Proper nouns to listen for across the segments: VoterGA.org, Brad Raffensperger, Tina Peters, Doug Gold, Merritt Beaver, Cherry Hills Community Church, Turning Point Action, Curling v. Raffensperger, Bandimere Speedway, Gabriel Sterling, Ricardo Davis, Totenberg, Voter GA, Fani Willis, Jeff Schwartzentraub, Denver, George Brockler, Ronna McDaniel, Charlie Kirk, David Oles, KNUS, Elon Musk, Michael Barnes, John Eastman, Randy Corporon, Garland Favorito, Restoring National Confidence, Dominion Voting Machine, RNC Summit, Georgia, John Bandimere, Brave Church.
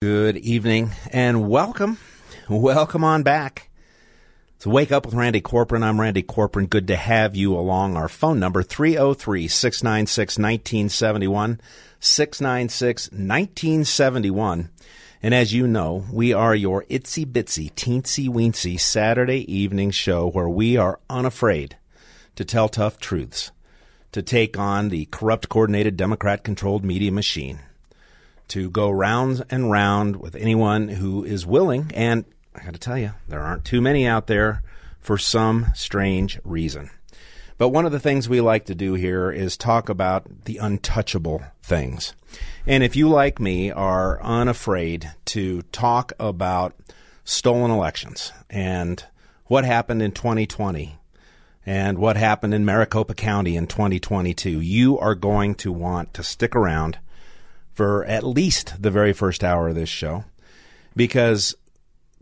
Good evening and welcome. Welcome on back to Wake Up with Randy Corporon. I'm Randy Corporon. Good to have you along. Our phone number, 303-696-1971, 696-1971. And as you know, we are your itsy-bitsy, teensy-weensy Saturday evening show where we are unafraid to tell tough truths, to take on the corrupt, coordinated, Democrat-controlled media machine, to go round and round with anyone who is willing, and I got to tell you, there aren't too many out there for some strange reason. But one of the things we like to do here is talk about the untouchable things. And if you, like me, are unafraid to talk about stolen elections and what happened in 2020 and what happened in Maricopa County in 2022, you are going to want to stick around for at least the very first hour of this show, because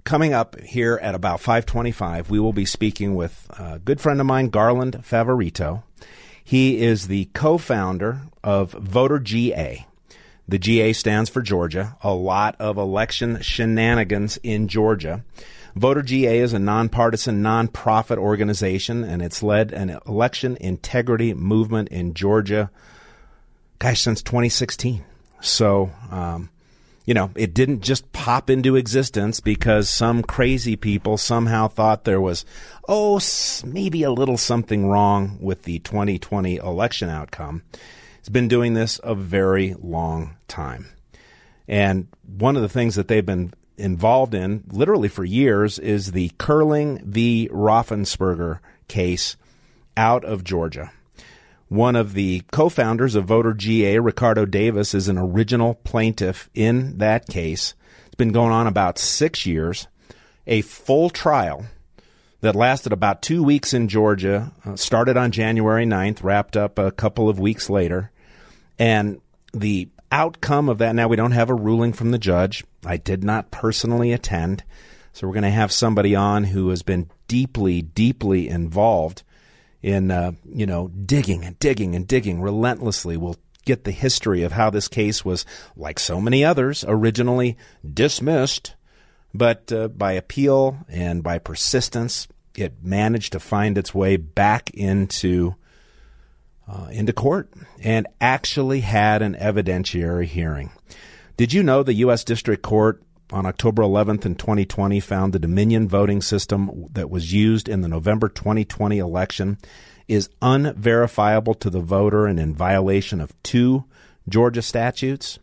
coming up here at about 5:25, we will be speaking with a good friend of mine, Garland Favorito. He is the co-founder of Voter GA. The GA stands for Georgia. A lot of election shenanigans in Georgia. Voter GA is a nonpartisan, nonprofit organization, and it's led an election integrity movement in Georgia, gosh, since 2016. So, you know, it didn't just pop into existence because some crazy people somehow thought there was, maybe a little something wrong with the 2020 election outcome. It's been doing this a very long time. And one of the things that they've been involved in literally for years is the Curling v. Raffensperger case out of Georgia. One of the co-founders of Voter GA, Ricardo Davis, is an original plaintiff in that case. It's been going on about 6 years. A full trial that lasted about 2 weeks in Georgia, started on January 9th, wrapped up a couple of weeks later. And the outcome of that, now we don't have a ruling from the judge. I did not personally attend. So we're going to have somebody on who has been deeply, deeply involved in, digging relentlessly. We'll get the history of how this case was, like so many others, originally dismissed, but by appeal and by persistence, it managed to find its way back into court and actually had an evidentiary hearing. Did you know the U.S. District Court on October 11th in 2020 found the Dominion voting system that was used in the November 2020 election is unverifiable to the voter and in violation of 2 Georgia statutes?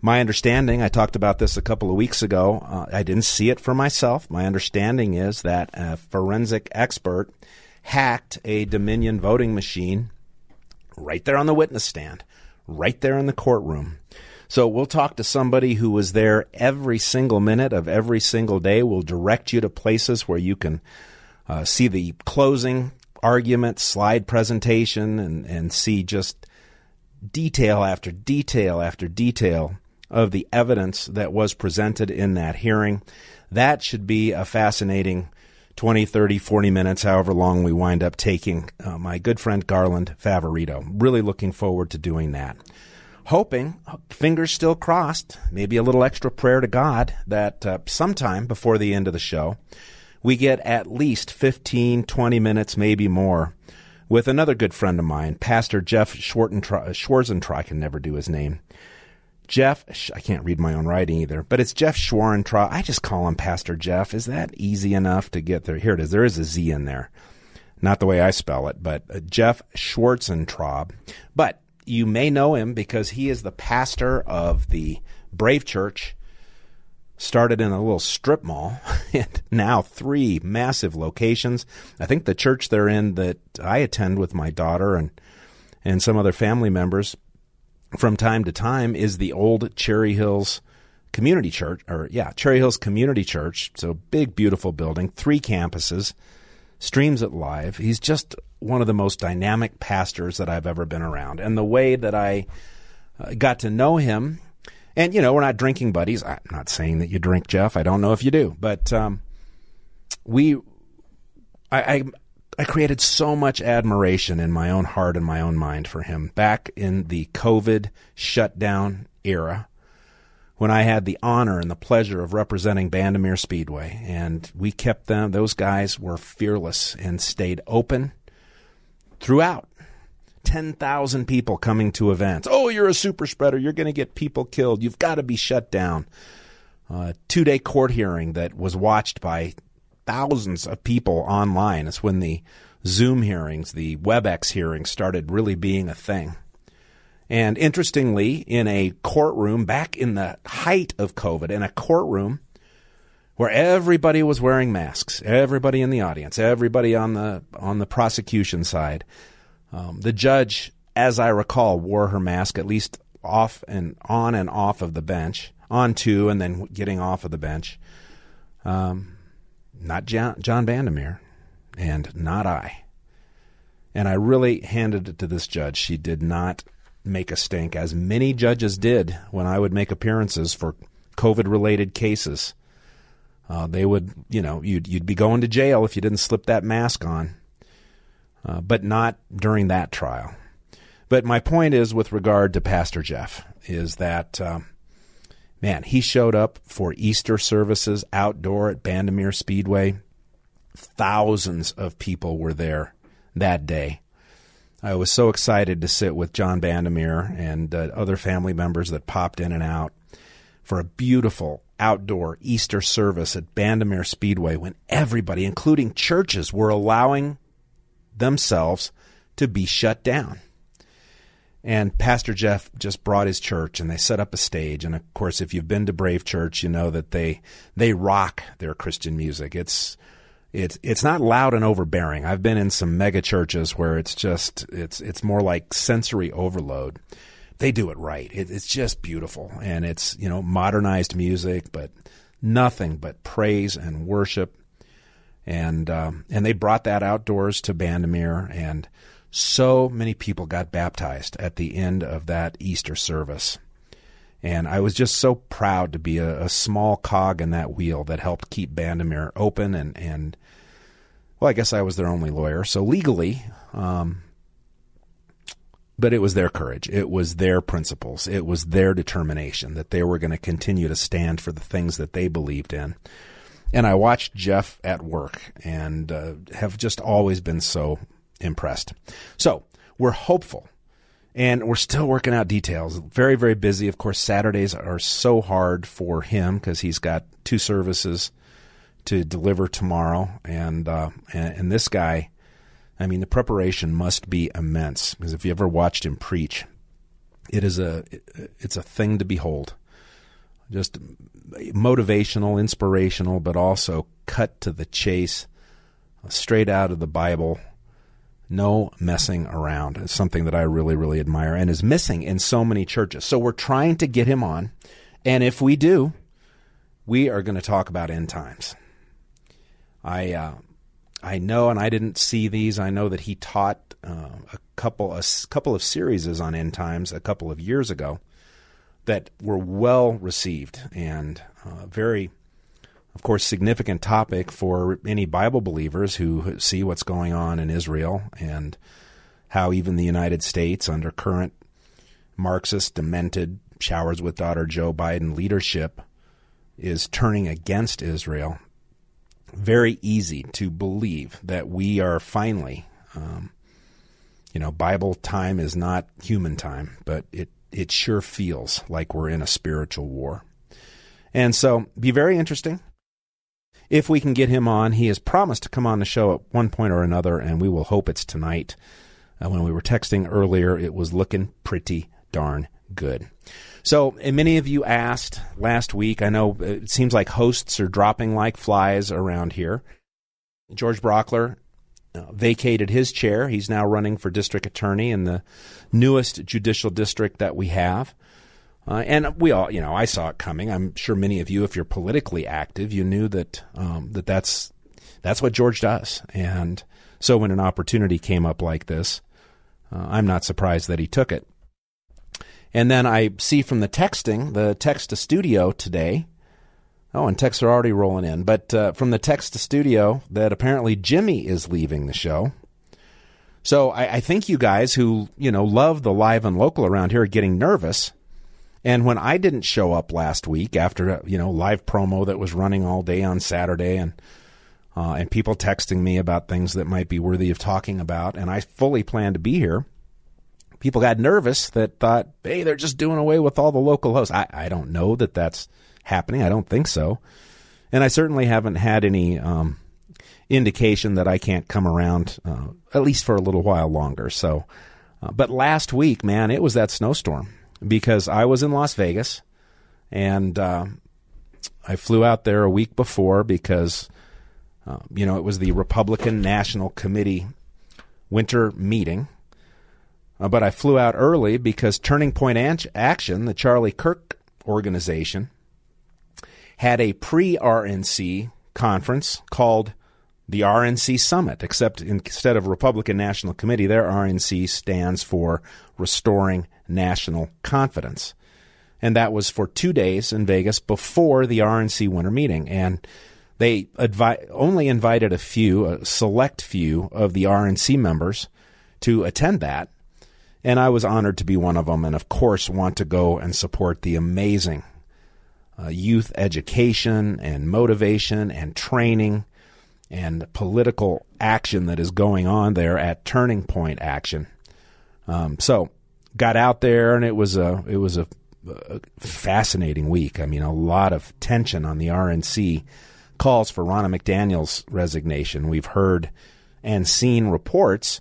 My understanding, I talked about this a couple of weeks ago, I didn't see it for myself. My understanding is that a forensic expert hacked a Dominion voting machine right there on the witness stand, right there in the courtroom. So we'll talk to somebody who was there every single minute of every single day. We'll direct you to places where you can see the closing argument, slide presentation, and see just detail after detail after detail of the evidence that was presented in that hearing. That should be a fascinating 20, 30, 40 minutes, however long we wind up taking. My good friend Garland Favorito. Really looking forward to doing that. Hoping, fingers still crossed, maybe a little extra prayer to God that sometime before the end of the show, we get at least 15, 20 minutes, maybe more, with another good friend of mine, Pastor Jeff Schwartzentraub. I can never do his name. Jeff, I can't read my own writing either, but it's Jeff Schwartzentraub. I just call him Pastor Jeff. Is that easy enough to get there? Here it is. There is a Z in there. Not the way I spell it, but Jeff Schwartzentraub. But you may know him because he is the pastor of the Brave Church, started in a little strip mall, and now 3 massive locations. I think the church they're in that I attend with my daughter and some other family members from time to time is the old Cherry Hills Community Church, or Cherry Hills Community Church. So big, beautiful building, 3 campuses, streams it live. He's just one of the most dynamic pastors that I've ever been around. And the way that I got to know him, and, you know, we're not drinking buddies. I'm not saying that you drink, Jeff. I don't know if you do. But I created so much admiration in my own heart and my own mind for him back in the COVID shutdown era, when I had the honor and the pleasure of representing Bandimere Speedway. And we kept them. Those guys were fearless and stayed open throughout. 10,000 people coming to events. Oh, you're a super spreader. You're going to get people killed. You've got to be shut down. A 2-day court hearing that was watched by thousands of people online. It's when the Zoom hearings, the WebEx hearings started really being a thing. And interestingly, in a courtroom back in the height of COVID, in a courtroom where everybody was wearing masks, everybody in the audience, everybody on the prosecution side, the judge, as I recall, wore her mask at least off and on and off of the bench, onto and then getting off of the bench. Not John Bandimere, and not I. And I really handed it to this judge. She did not make a stink, as many judges did when I would make appearances for COVID-related cases. They would, you know, you'd be going to jail if you didn't slip that mask on, but not during that trial. But my point is, with regard to Pastor Jeff, is that, man, he showed up for Easter services outdoor at Bandimere Speedway. Thousands of people were there that day. I was so excited to sit with John Bandimere and other family members that popped in and out for a beautiful outdoor Easter service at Bandimere Speedway, when everybody, including churches, were allowing themselves to be shut down. And Pastor Jeff just brought his church, and they set up a stage. And, of course, if you've been to Brave Church, you know that they rock their Christian music. It's not loud and overbearing. I've been in some mega churches where it's more like sensory overload. They do it right. It's just beautiful. And it's, you know, modernized music, but nothing but praise and worship. And they brought that outdoors to Bandimere, and so many people got baptized at the end of that Easter service. And I was just so proud to be a small cog in that wheel that helped keep Bandimere open. And well, I guess I was their only lawyer, so legally, but it was their courage. It was their principles. It was their determination that they were going to continue to stand for the things that they believed in. And I watched Jeff at work, and have just always been so impressed. So we're hopeful. And we're still working out details. Very, very busy. Of course, Saturdays are so hard for him because he's got 2 services to deliver tomorrow. And this guy, I mean, the preparation must be immense, because if you ever watched him preach, it's a thing to behold. Just motivational, inspirational, but also cut to the chase, straight out of the Bible. No messing around is something that I really, really admire, and is missing in so many churches. So we're trying to get him on, and if we do, we are going to talk about end times. I know, and I didn't see these. I know that he taught a couple of series on end times a couple of years ago that were well received, and very, of course, significant topic for any Bible believers who see what's going on in Israel and how even the United States, under current Marxist, demented, showers with daughter Joe Biden leadership, is turning against Israel. Very easy to believe that we are finally, Bible time is not human time, but it sure feels like we're in a spiritual war. And so, be very interesting. If we can get him on, he has promised to come on the show at one point or another, and we will hope it's tonight. When we were texting earlier, it was looking pretty darn good. So, and many of you asked last week, I know it seems like hosts are dropping like flies around here. George Brockler vacated his chair. He's now running for district attorney in the newest judicial district that we have. And we all, you know, I saw it coming. I'm sure many of you, if you're politically active, you knew that that's what George does. And so when an opportunity came up like this, I'm not surprised that he took it. And then I see from the texting, the text to studio today. Oh, and texts are already rolling in. But from the text to studio that apparently Jimmy is leaving the show. So I think you guys who, you know, love the live and local around here are getting nervous. And when I didn't show up last week after, you know, live promo that was running all day on Saturday and people texting me about things that might be worthy of talking about, and I fully planned to be here, people got nervous that thought, hey, they're just doing away with all the local hosts. I don't know that that's happening. I don't think so. And I certainly haven't had any indication that I can't come around, at least for a little while longer. So, but last week, man, it was that snowstorm because I was in Las Vegas and I flew out there a week before because, you know, it was the Republican National Committee winter meeting. But I flew out early because Turning Point Action, the Charlie Kirk organization, had a pre-RNC conference called the RNC Summit, except instead of Republican National Committee, their RNC stands for Restoring National Confidence. And that was for 2 days in Vegas before the RNC winter meeting. And they only invited a select few of the RNC members to attend that. And I was honored to be one of them and, of course, want to go and support the amazing youth education and motivation and training and political action that is going on there at Turning Point Action. So got out there, and it was a fascinating week. I mean, a lot of tension on the RNC, calls for Ronna McDaniel's resignation. We've heard and seen reports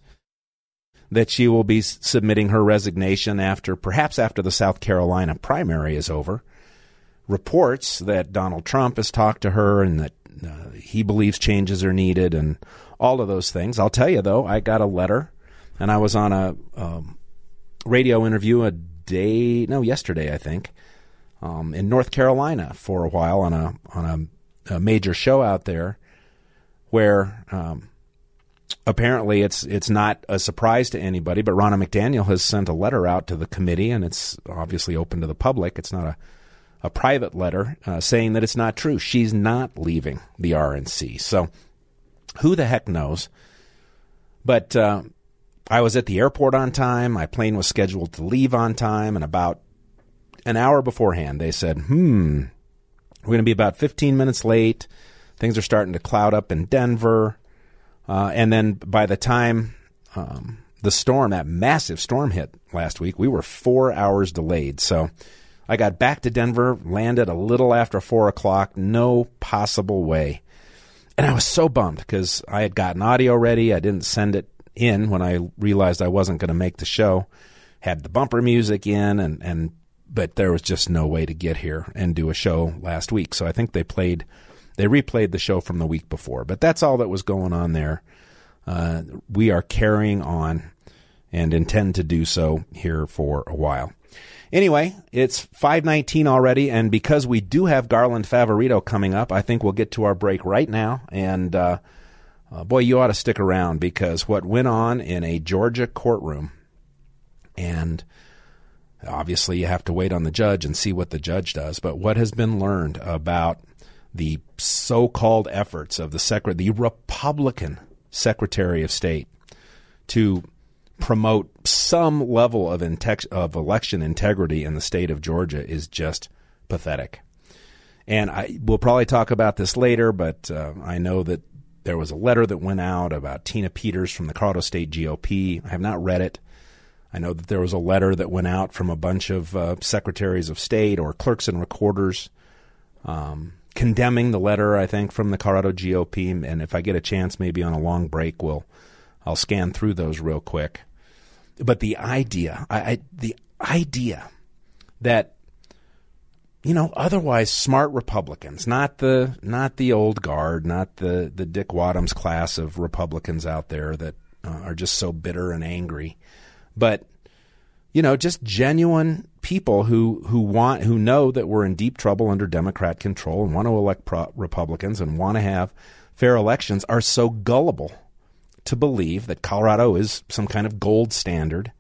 that she will be submitting her resignation perhaps after the South Carolina primary is over. Reports that Donald Trump has talked to her and that he believes changes are needed and all of those things. I'll tell you, though, I got a letter and I was on a radio interview yesterday, I think, in North Carolina for a while on a major show out there where apparently it's not a surprise to anybody, but Ronna McDaniel has sent a letter out to the committee, and it's obviously open to the public. It's not a private letter saying that it's not true. She's not leaving the RNC. So who the heck knows? But I was at the airport on time. My plane was scheduled to leave on time, and about an hour beforehand, they said, we're going to be about 15 minutes late. Things are starting to cloud up in Denver. And then by the time that massive storm hit last week, we were 4 hours delayed. So I got back to Denver, landed a little after 4 o'clock, no possible way. And I was so bummed because I had gotten audio ready. I didn't send it in when I realized I wasn't going to make the show. Had the bumper music in, but there was just no way to get here and do a show last week. So I think They replayed the show from the week before, but that's all that was going on there. We are carrying on and intend to do so here for a while. Anyway, it's 5:19 already, and because we do have Garland Favorito coming up, I think we'll get to our break right now. And boy, you ought to stick around because what went on in a Georgia courtroom, and obviously you have to wait on the judge and see what the judge does, but what has been learned about the so-called efforts of the Republican Secretary of State to promote some level of election integrity in the state of Georgia is just pathetic. And we'll probably talk about this later, but I know that there was a letter that went out about Tina Peters from the Colorado State GOP. I have not read it. I know that there was a letter that went out from a bunch of secretaries of state or clerks and recorders condemning the letter, I think, from the Colorado GOP. And if I get a chance, maybe on a long break, I'll scan through those real quick. But the idea that, you know, otherwise smart Republicans, not the old guard, not the Dick Wadhams class of Republicans out there that are just so bitter and angry, but you know, just genuine people who know that we're in deep trouble under Democrat control and want to elect Republicans and want to have fair elections are so gullible to believe that Colorado is some kind of gold standard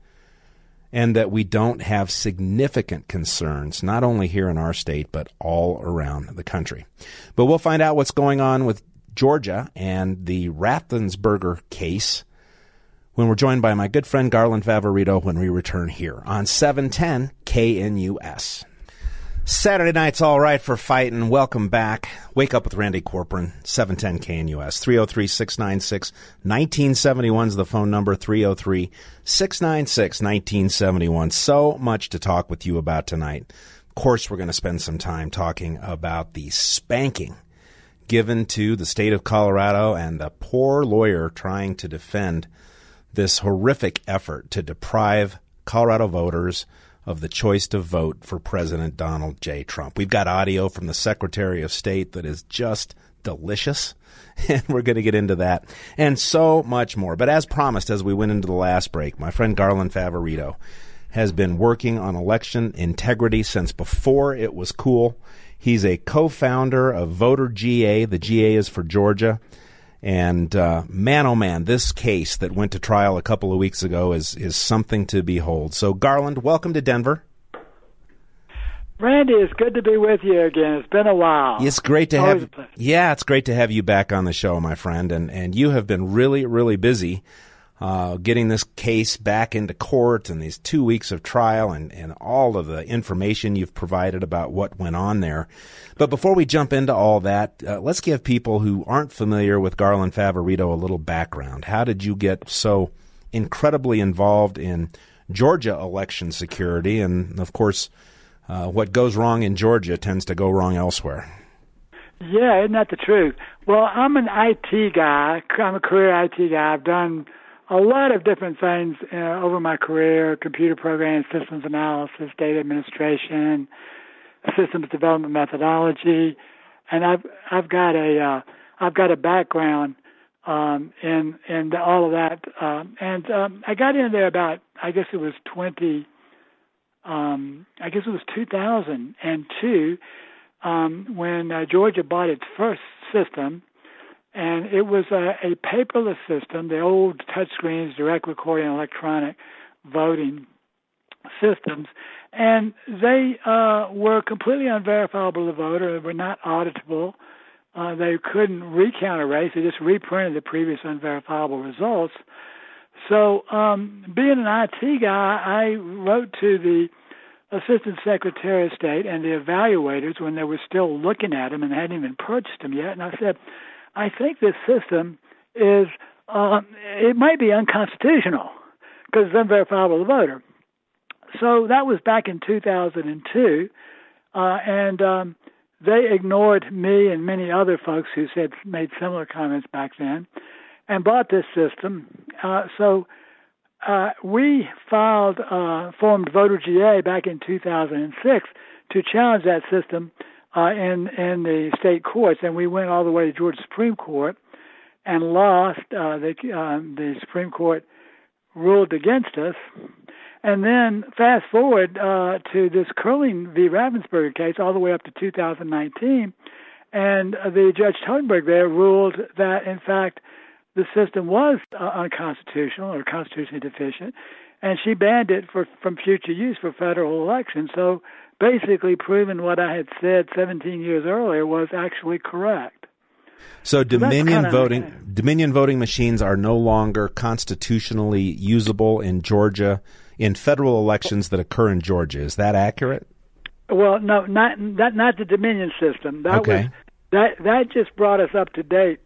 and that we don't have significant concerns, not only here in our state, but all around the country. But we'll find out what's going on with Georgia and the Raffensperger case when we're joined by my good friend Garland Favorito when we return here on 710 KNUS. Saturday night's all right for fighting. Welcome back. Wake Up with Randy Corporon, 710 KNUS, 303-696-1971 is the phone number, 303-696-1971. So much to talk with you about tonight. Of course, we're going to spend some time talking about the spanking given to the state of Colorado and the poor lawyer trying to defend this horrific effort to deprive Colorado voters of the choice to vote for President Donald J. Trump. We've got audio from the Secretary of State that is just delicious, and we're going to get into that and so much more. But as promised, as we went into the last break, my friend Garland Favorito has been working on election integrity since before it was cool. He's a co-founder of Voter GA. The GA is for Georgia. And man, oh man, this case that went to trial a couple of weeks ago is something to behold. So, Garland, welcome to Denver. Randy, it's good to be with you again. It's been a while. It's great to have. Yeah, it's great to have you back on the show, my friend. And you have been really, really busy getting this case back into court and these 2 weeks of trial and all of the information you've provided about what went on there. But before we jump into all that, let's give people who aren't familiar with Garland Favorito a little background. How did you get so incredibly involved in Georgia election security? And, of course, what goes wrong in Georgia tends to go wrong elsewhere. Yeah, isn't that the truth? Well, I'm an IT guy. I'm a career IT guy. I've done a lot of different things over my career: computer programming, systems analysis, data administration, systems development methodology, and I've got a background in all of that. And I got in there about, I guess it was 2002 when Georgia bought its first system. And it was a paperless system, the old touchscreens, direct recording, electronic voting systems. And they were completely unverifiable to the voter. They were not auditable. They couldn't recount a race. They just reprinted the previous unverifiable results. So being an IT guy, I wrote to the Assistant Secretary of State and the evaluators when they were still looking at them and hadn't even purchased them yet. And I said, I think this system is, it might be unconstitutional because it's unverifiable to the voter. So that was back in 2002, and they ignored me and many other folks who made similar comments back then and bought this system. So we formed Voter GA back in 2006 to challenge that system in the state courts, and we went all the way to Georgia Supreme Court and lost. The Supreme Court ruled against us. And then fast forward to this Curling v. Raffensperger case all the way up to 2019, and the Judge Totenberg there ruled that, in fact, the system was unconstitutional or constitutionally deficient, and she banned it from future use for federal elections. So basically proving what I had said 17 years earlier was actually correct. So Dominion voting machines are no longer constitutionally usable in Georgia in federal elections that occur in Georgia. Is that accurate? Well, no, not the Dominion system. That just brought us up to date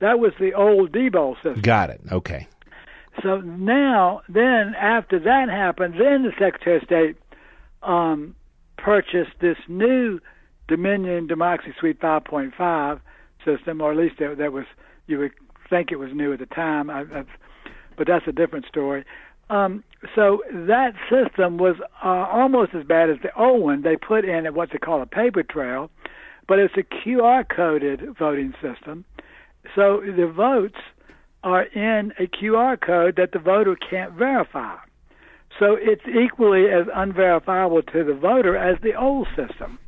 that was the old DBOL system. Got it. Okay. So then after that happened, then the Secretary of State purchased this new Dominion Democracy Suite 5.5 system, or at least that was, you would think it was new at the time, but that's a different story. So that system was almost as bad as the old one. They put in what they call a paper trail, but it's a QR-coded voting system. So the votes are in a QR code that the voter can't verify. So it's equally as unverifiable to the voter as the old system.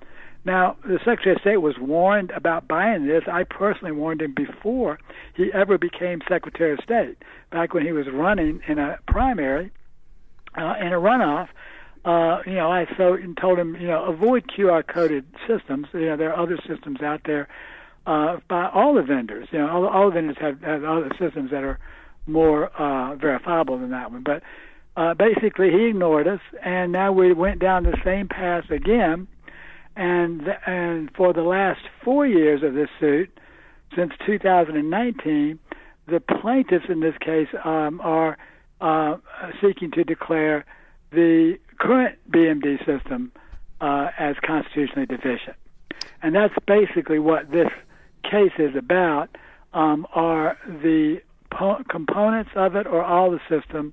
Now, the Secretary of State was warned about buying this. I personally warned him before he ever became Secretary of State, back when he was running in a primary, in a runoff. I told him, avoid QR-coded systems. There are other systems out there by all the vendors. All the vendors have other systems that are more verifiable than that one. But basically, he ignored us, and now we went down the same path again. And for the last 4 years of this suit, since 2019, the plaintiffs in this case are seeking to declare the current BMD system as constitutionally deficient. And that's basically what this case is about, are the components of it or all the system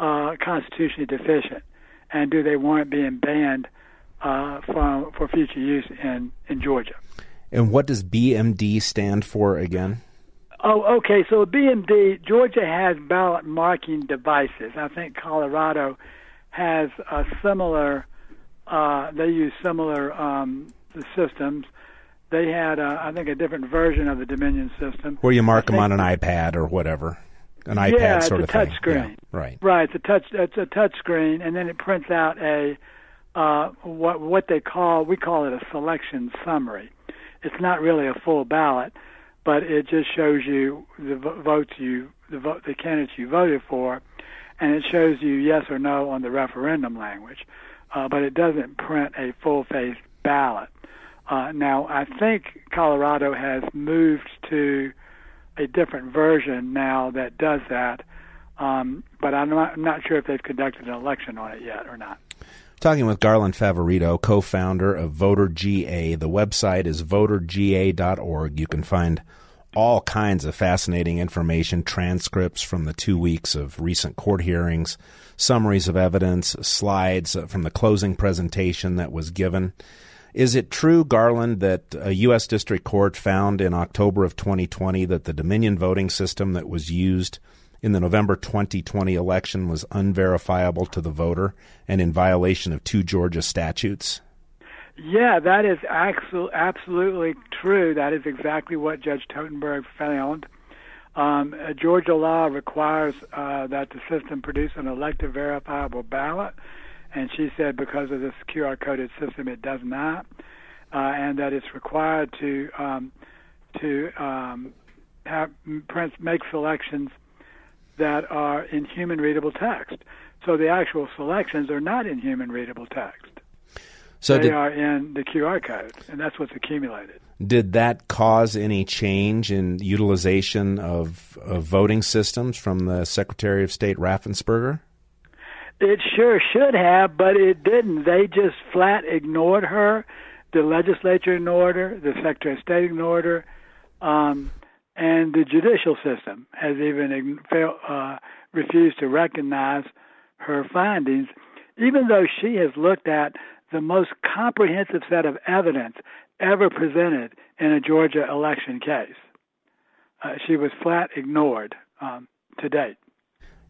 constitutionally deficient, and do they warrant being banned for future use in Georgia. And what does BMD stand for again? Oh, okay. So BMD, Georgia has ballot marking devices. I think Colorado has a similar. They use similar systems. They had, a different version of the Dominion system, where you mark them on an iPad or whatever. An iPad sort of thing. Screen. Yeah, right. Right. It's a touch screen, and then it prints out a. We call it a selection summary. It's not really a full ballot, but it just shows you the the candidates you voted for, and it shows you yes or no on the referendum language, but it doesn't print a full-face ballot. Now, I think Colorado has moved to a different version now that does that, but I'm not sure if they've conducted an election on it yet or not. Talking with Garland Favorito, co-founder of Voter GA. The website is VoterGA.org. You can find all kinds of fascinating information, transcripts from the 2 weeks of recent court hearings, summaries of evidence, slides from the closing presentation that was given. Is it true, Garland, that a U.S. District Court found in October of 2020 that the Dominion voting system that was used in the November 2020 election was unverifiable to the voter and in violation of 2 Georgia statutes? Yeah, that is absolutely true. That is exactly what Judge Totenberg found. Georgia law requires that the system produce an elective verifiable ballot, and she said because of this QR-coded system it does not, and that it's required to make selections that are in human readable text. So the actual selections are not in human readable text. So they are in the QR code, and that's what's accumulated. Did that cause any change in utilization of voting systems from the Secretary of State Raffensperger? It sure should have, but it didn't. They just flat ignored her. The legislature ignored her. The Secretary of State ignored her. And the judicial system has even refused to recognize her findings, even though she has looked at the most comprehensive set of evidence ever presented in a Georgia election case. She was flat ignored to date.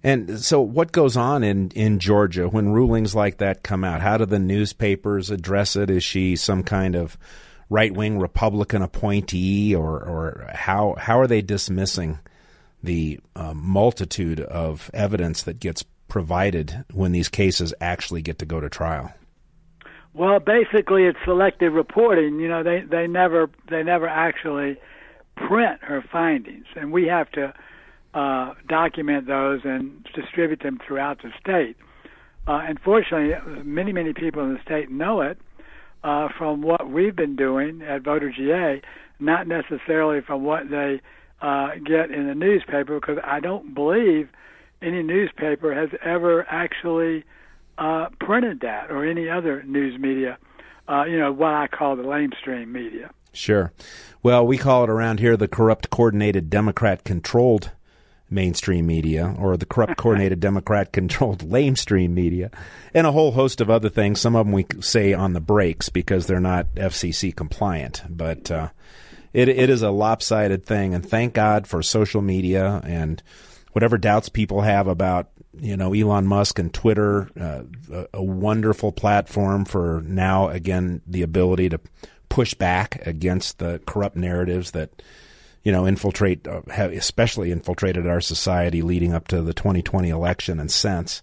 And so what goes on in Georgia when rulings like that come out? How do the newspapers address it? Is she some kind of right-wing Republican appointee, or how are they dismissing the multitude of evidence that gets provided when these cases actually get to go to trial? Well, basically, it's selective reporting. They never actually print her findings, and we have to document those and distribute them throughout the state. Unfortunately, many people in the state know it. From what we've been doing at Voter GA, not necessarily from what they get in the newspaper, because I don't believe any newspaper has ever actually printed that, or any other news media, what I call the lamestream media. Sure. Well, we call it around here the corrupt, coordinated, Democrat-controlled mainstream media, or the corrupt, coordinated, Democrat-controlled lamestream media, and a whole host of other things. Some of them we say on the breaks because they're not FCC compliant, but it is a lopsided thing, and thank God for social media and whatever doubts people have about you know, Elon Musk and Twitter, a wonderful platform for now, again, the ability to push back against the corrupt narratives that, you know, have especially infiltrated our society leading up to the 2020 election and since.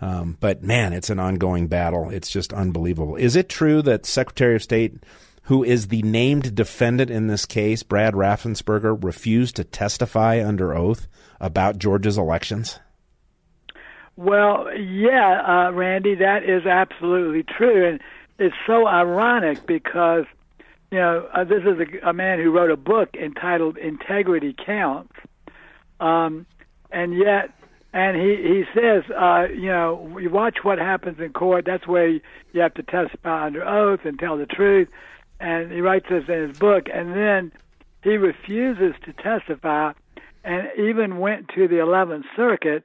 But man, it's an ongoing battle. It's just unbelievable. Is it true that Secretary of State, who is the named defendant in this case, Brad Raffensperger, refused to testify under oath about Georgia's elections? Well, yeah, Randy, that is absolutely true. And it's so ironic because, you know, this is a man who wrote a book entitled Integrity Counts. And he says, you know, you watch what happens in court. That's where you have to testify under oath and tell the truth. And he writes this in his book. And then he refuses to testify and even went to the 11th Circuit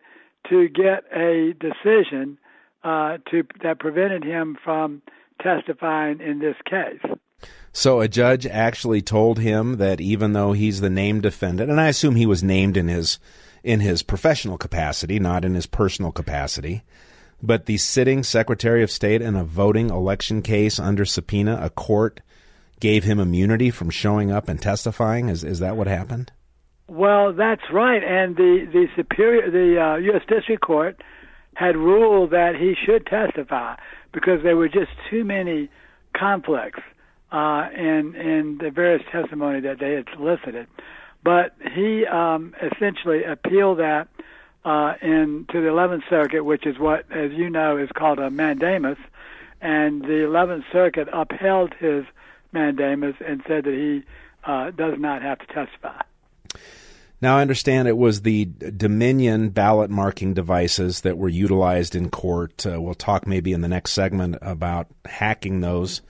to get a decision that prevented him from testifying in this case. So a judge actually told him that even though he's the named defendant, and I assume he was named in his professional capacity, not in his personal capacity, but the sitting Secretary of State in a voting election case under subpoena, a court gave him immunity from showing up and testifying. Is that what happened? Well, that's right. And the U.S. District Court had ruled that he should testify because there were just too many conflicts in the various testimony that they had solicited. But he essentially appealed that to the 11th Circuit, which is what, as you know, is called a mandamus. And the 11th Circuit upheld his mandamus and said that he does not have to testify. Now, I understand it was the Dominion ballot marking devices that were utilized in court. We'll talk maybe in the next segment about hacking those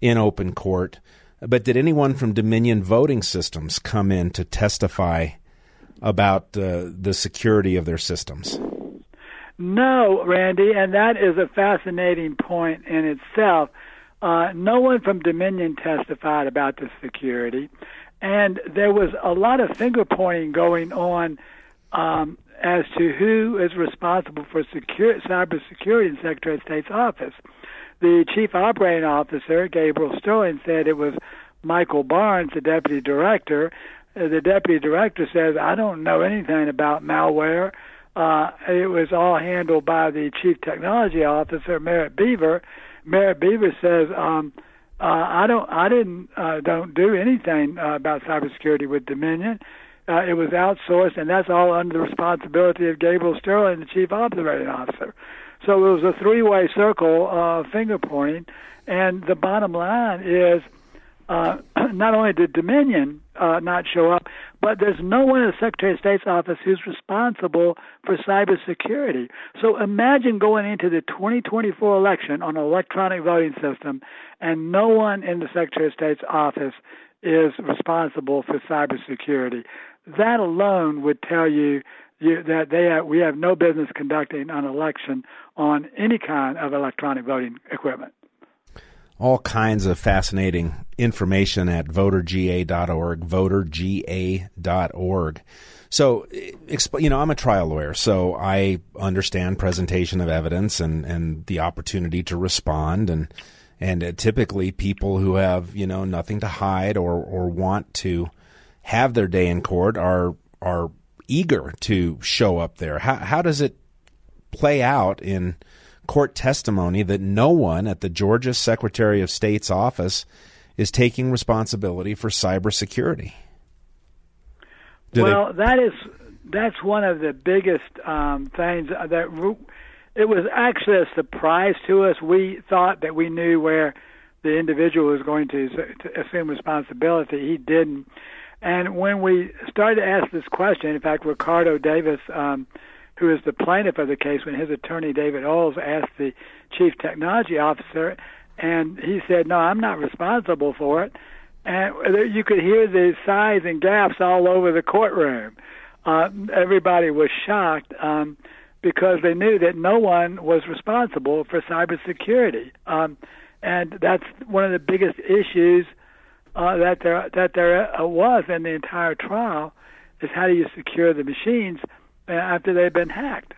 in open court. But did anyone from Dominion Voting Systems come in to testify about the security of their systems? No, Randy, and that is a fascinating point in itself. No one from Dominion testified about the security. And there was a lot of finger-pointing going on as to who is responsible for cybersecurity in Secretary of State's office. The Chief Operating Officer, Gabriel Sterling, said it was Michael Barnes, the Deputy Director. The Deputy Director says, I don't know anything about malware. It was all handled by the Chief Technology Officer, Merritt Beaver. Merritt Beaver says, I didn't do anything about cybersecurity with Dominion. It was outsourced, and that's all under the responsibility of Gabriel Sterling, the Chief Operating Officer. So it was a three-way circle of finger-pointing, and the bottom line is not only did Dominion not show up, but there's no one in the Secretary of State's office who's responsible for cybersecurity. So imagine going into the 2024 election on an electronic voting system, and no one in the Secretary of State's office is responsible for cybersecurity. That alone would tell you that we have no business conducting an election on any kind of electronic voting equipment. All kinds of fascinating information at VoterGA.org, VoterGA.org. So, you know, I'm a trial lawyer, so I understand presentation of evidence and the opportunity to respond. And typically people who have, you know, nothing to hide or want to have their day in court are eager to show up there. How does it play out in court testimony that no one at the Georgia Secretary of State's office is taking responsibility for cybersecurity? That's one of the biggest things that it was actually a surprise to us. We thought that we knew where the individual was going to assume responsibility. He didn't. And when we started to ask this question, in fact, Ricardo Davis, who is the plaintiff of the case, when his attorney, David Oles, asked the Chief Technology Officer, and he said, no, I'm not responsible for it. And you could hear the sighs and gasps all over the courtroom. Everybody was shocked because they knew that no one was responsible for cybersecurity. And that's one of the biggest issues that there was in the entire trial, is how do you secure the machines after they've been hacked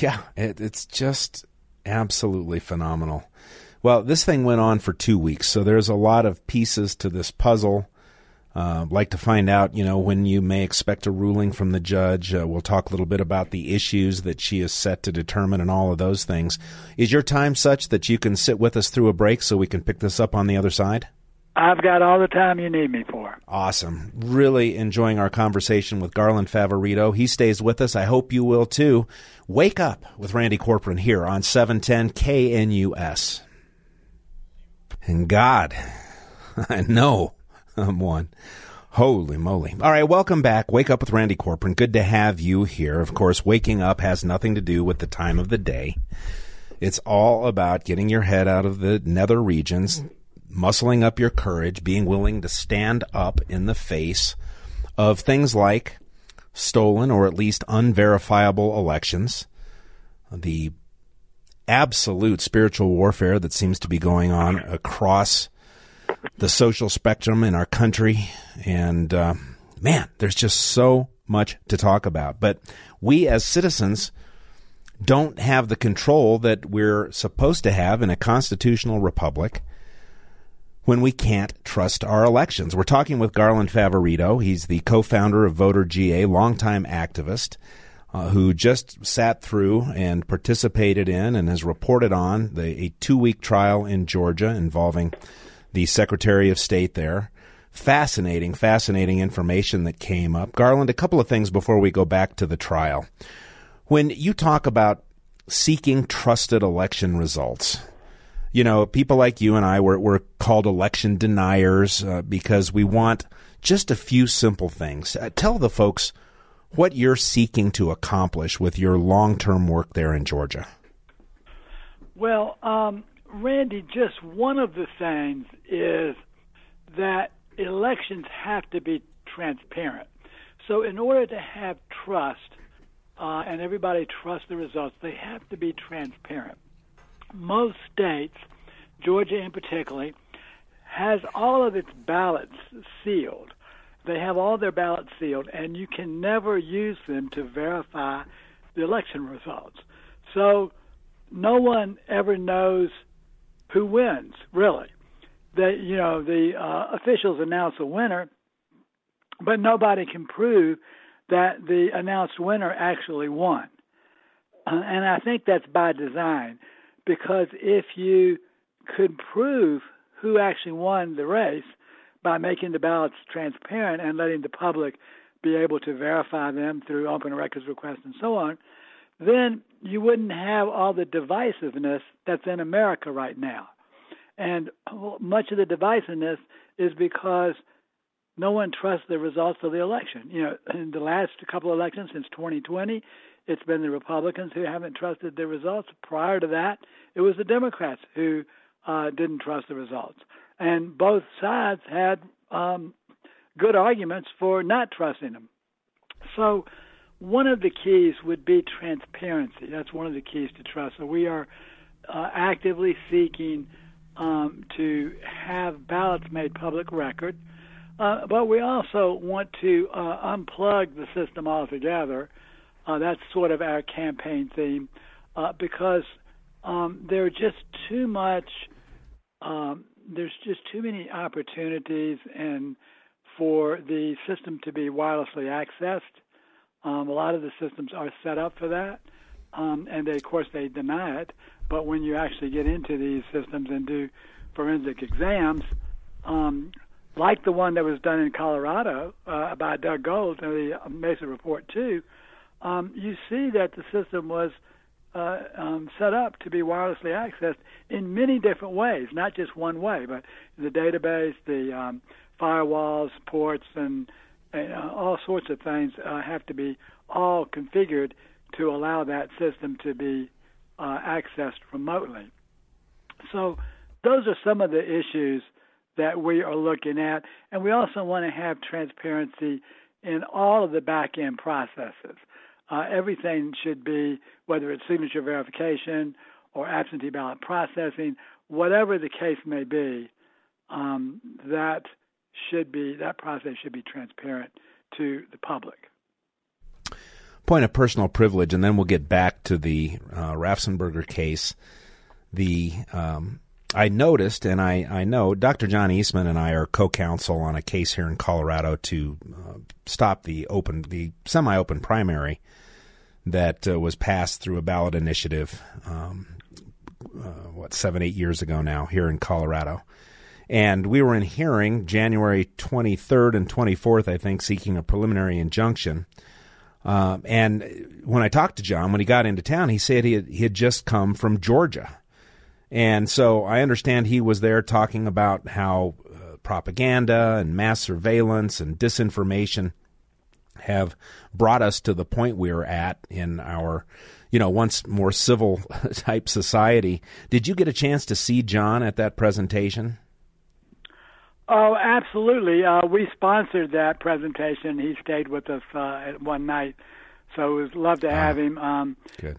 Yeah, it's just absolutely phenomenal. Well, this thing went on for 2 weeks, so there's a lot of pieces to this puzzle. I'd like to find out, you know, when you may expect a ruling from the judge. We'll talk a little bit about the issues that she is set to determine and all of those things. Is your time such that you can sit with us through a break so we can pick this up on the other side? I've got all the time you need me for. Awesome. Really enjoying our conversation with Garland Favorito. He stays with us. I hope you will, too. Wake Up with Randy Corporon here on 710 KNUS. And God, I know. One. Holy moly. All right, welcome back. Wake Up with Randy Corporon. Good to have you here. Of course, waking up has nothing to do with the time of the day. It's all about getting your head out of the nether regions, muscling up your courage, being willing to stand up in the face of things like stolen or at least unverifiable elections, the absolute spiritual warfare that seems to be going on across the social spectrum in our country. And man, there's just so much to talk about. But we as citizens don't have the control that we're supposed to have in a constitutional republic when we can't trust our elections. We're talking with Garland Favorito. He's the co-founder of Voter GA, longtime activist who just sat through and participated in and has reported on a 2-week trial in Georgia involving the Secretary of State there. Fascinating, fascinating information that came up. Garland, a couple of things before we go back to the trial. When you talk about seeking trusted election results, you know, people like you and I were called election deniers because we want just a few simple things. Tell the folks what you're seeking to accomplish with your long-term work there in Georgia. Well, Randy, just one of the things is that elections have to be transparent. So in order to have trust and everybody trusts the results, they have to be transparent. Most states, Georgia in particular, has all of its ballots sealed. They have all their ballots sealed, and you can never use them to verify the election results. So no one ever knows who wins, really. That, you know, the officials announce a winner, but nobody can prove that the announced winner actually won. And I think that's by design, because if you could prove who actually won the race by making the ballots transparent and letting the public be able to verify them through open records requests and so on, then you wouldn't have all the divisiveness that's in America right now. And much of the divisiveness is because no one trusts the results of the election. You know, in the last couple of elections since 2020, it's been the Republicans who haven't trusted the results. Prior to that, it was the Democrats who didn't trust the results. And both sides had good arguments for not trusting them. So one of the keys would be transparency. That's one of the keys to trust. So we are actively seeking to have ballots made public record, but we also want to unplug the system altogether. That's sort of our campaign theme because there's just too much. There's just too many opportunities and for the system to be wirelessly accessed. A lot of the systems are set up for that, and they, of course, they deny it. But when you actually get into these systems and do forensic exams, like the one that was done in Colorado by Doug Gold in the Mesa Report 2, you see that the system was set up to be wirelessly accessed in many different ways, not just one way, but the database, the firewalls, ports, and all sorts of things have to be all configured to allow that system to be accessed remotely. So those are some of the issues that we are looking at. And we also want to have transparency in all of the back-end processes. Everything should be, whether it's signature verification or absentee ballot processing, whatever the case may be, that process should be transparent to the public. point of personal privilege, and then we'll get back to the Raffensperger case. I noticed, and I know Dr. John Eastman and I are co-counsel on a case here in Colorado to stop the semi-open primary that was passed through a ballot initiative, 7-8 years ago now here in Colorado. And we were in hearing January 23rd and 24th, I think, seeking a preliminary injunction. And when I talked to John, when he got into town, he said he had just come from Georgia. And so I understand he was there talking about how propaganda and mass surveillance and disinformation have brought us to the point we're at in our, once more civil type society. Did you get a chance to see John at that presentation? Oh, absolutely. We sponsored that presentation. He stayed with us at one night. So it was love to have him.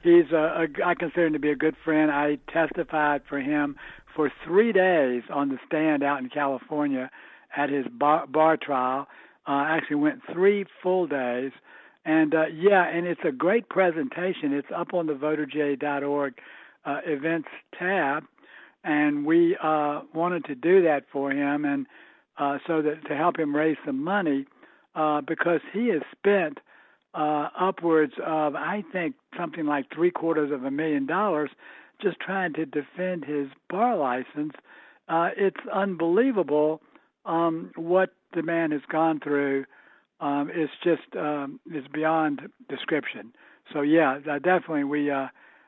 He's I consider him to be a good friend. I testified for him for 3 days on the stand out in California at his bar trial. Actually went 3 full days. And, and it's a great presentation. It's up on the VoterGA.org events tab. And we wanted to do that for him and so that to help him raise some money because he has spent upwards of, I think, something like $750,000 just trying to defend his bar license. It's unbelievable what the man has gone through. It's just it's beyond description. So, definitely we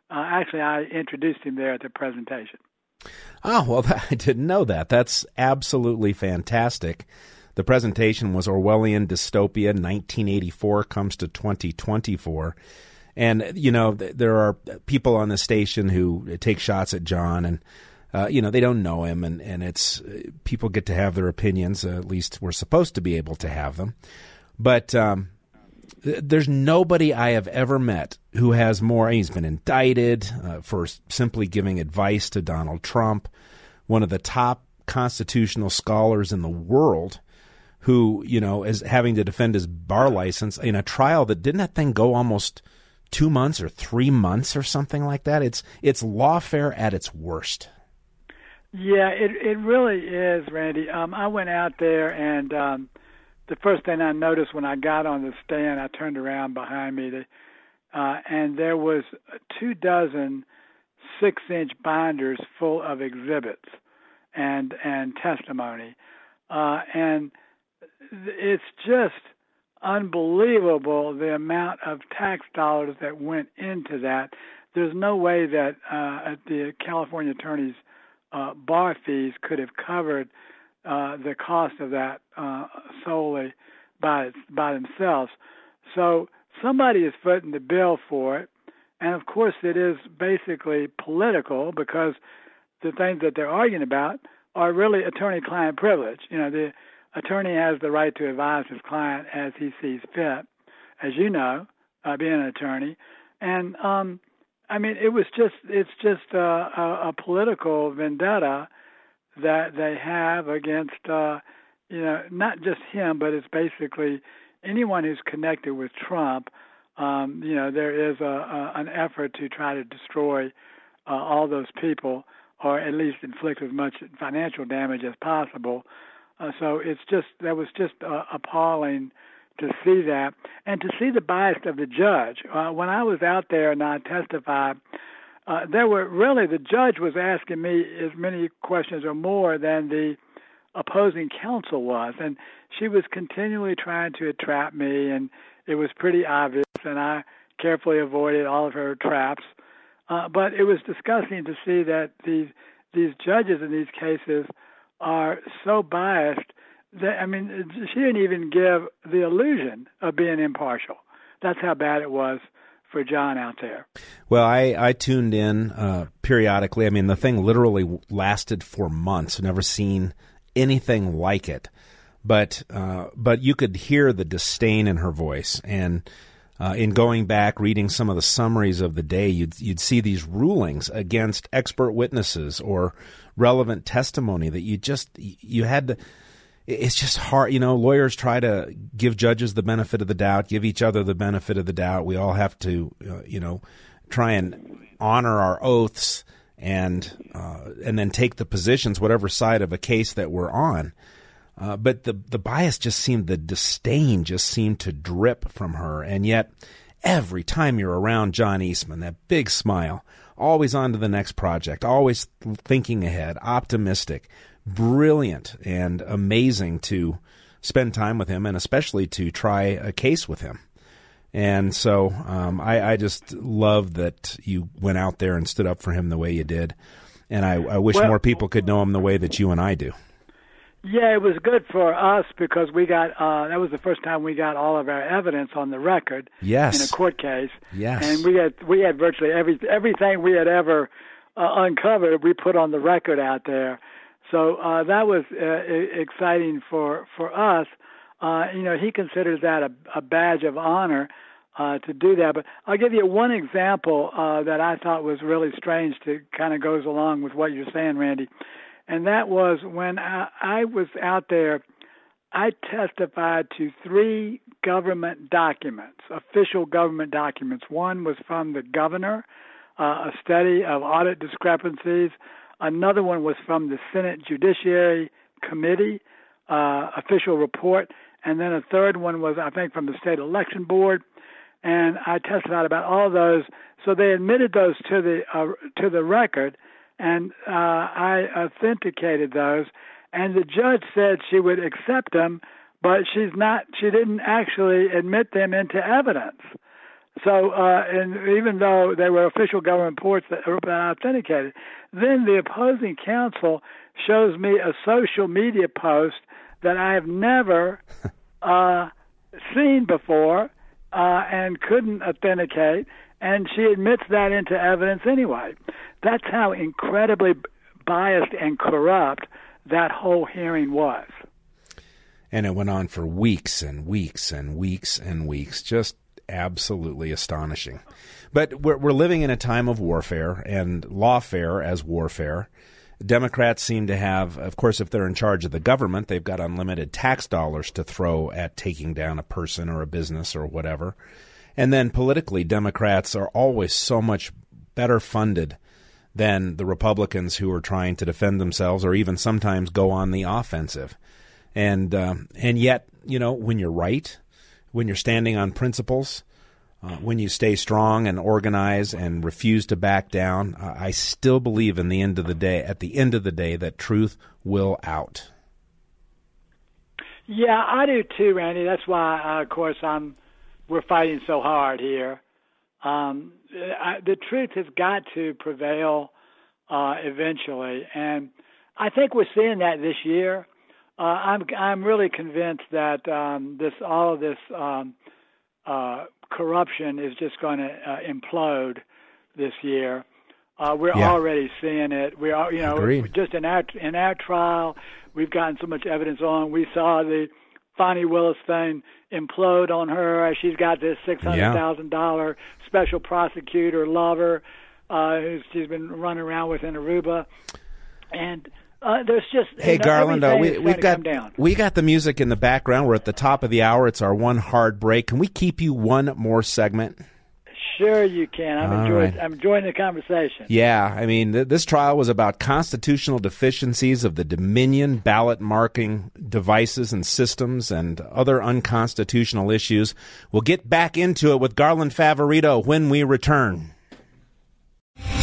actually I introduced him there at the presentation. Oh, well, I didn't know that. That's absolutely fantastic. The presentation was Orwellian Dystopia, 1984 comes to 2024. And, there are people on the station who take shots at John and, they don't know him. And it's people get to have their opinions. At least we're supposed to be able to have them. But there's nobody I have ever met who has more. He's been indicted for simply giving advice to Donald Trump, one of the top constitutional scholars in the world, who, is having to defend his bar license in a trial that didn't that thing go almost 2 months or 3 months or something like that? It's lawfare at its worst. Yeah, it really is, Randy. I went out there and the first thing I noticed when I got on the stand, I turned around behind me and there was 24 6-inch binders full of exhibits and testimony. And it's just unbelievable the amount of tax dollars that went into that. There's no way that the California attorney's bar fees could have covered the cost of that solely by themselves. So somebody is footing the bill for it. And, of course, it is basically political because the things that they're arguing about are really attorney-client privilege. The attorney has the right to advise his client as he sees fit, as you know, being an attorney. And, it's just a political vendetta that they have against, not just him, but it's basically anyone who's connected with Trump. There is an effort to try to destroy all those people, or at least inflict as much financial damage as possible. So that was just appalling to see that, and to see the bias of the judge. When I was out there and I testified, the judge was asking me as many questions or more than the opposing counsel was, and she was continually trying to trap me, and it was pretty obvious, and I carefully avoided all of her traps. But it was disgusting to see that these judges in these cases are so biased that, she didn't even give the illusion of being impartial. That's how bad it was for John out there. Well, I tuned in periodically. The thing literally lasted for months. I've never seen anything like it. But you could hear the disdain in her voice. And in going back, reading some of the summaries of the day, you'd see these rulings against expert witnesses or relevant testimony that you had to, it's just hard. You know, lawyers try to give judges the benefit of the doubt, give each other the benefit of the doubt. We all have to, you know, try and honor our oaths and then take the positions, whatever side of a case that we're on. But the bias just seemed, the disdain just seemed to drip from her. And yet every time you're around John Eastman, that big smile, always on to the next project, always thinking ahead, optimistic, brilliant, and amazing to spend time with him, and especially to try a case with him. And so I just love that you went out there and stood up for him the way you did. And I wish more people could know him the way that you and I do. Yeah, it was good for us because we got that was the first time we got all of our evidence on the record. Yes. In a court case. Yes. And we had virtually everything we had ever uncovered, we put on the record out there. So that was exciting for us. You know, he considers that a badge of honor to do that. But I'll give you one example that I thought was really strange that kind of goes along with what you're saying, Randy. And that was when I was out there, I testified to 3 government documents, official government documents. One was from the governor, a study of audit discrepancies. Another one was from the Senate Judiciary Committee, official report. And then a third one was, I think, from the State Election Board. And I testified about all those. So they admitted those to the record. And I authenticated those, and the judge said she would accept them, but she didn't actually admit them into evidence. So, and even though they were official government reports that I authenticated, then the opposing counsel shows me a social media post that I have never seen before and couldn't authenticate. And she admits that into evidence anyway. That's how incredibly biased and corrupt that whole hearing was. And it went on for weeks and weeks and weeks and weeks. Just absolutely astonishing. But we're living in a time of warfare and lawfare as warfare. Democrats seem to have, of course, if they're in charge of the government, they've got unlimited tax dollars to throw at taking down a person or a business or whatever. And then politically, Democrats are always so much better funded than the Republicans who are trying to defend themselves or even sometimes go on the offensive. And yet, you know, when you're right, when you're standing on principles, when you stay strong and organize and refuse to back down, I still believe at the end of the day, that truth will out. Yeah, I do too, Randy. That's why, of course, we're fighting so hard here. The truth has got to prevail eventually, and I think we're seeing that this year. I'm really convinced that all of this corruption is just going to implode this year. We're already seeing it. We are, you know, Agreed. Just in our trial, we've gotten so much evidence on. We saw the Fani Willis thing implode on her. She's got this $600,000 special prosecutor lover who she's been running around with in Aruba, and there's just Garland, we got the music in the background. We're at the top of the hour. It's our one hard break. Can we keep you one more segment? Sure you can. I'm enjoying the conversation. Yeah, I mean, this trial was about constitutional deficiencies of the Dominion ballot marking devices and systems and other unconstitutional issues. We'll get back into it with Garland Favorito when we return.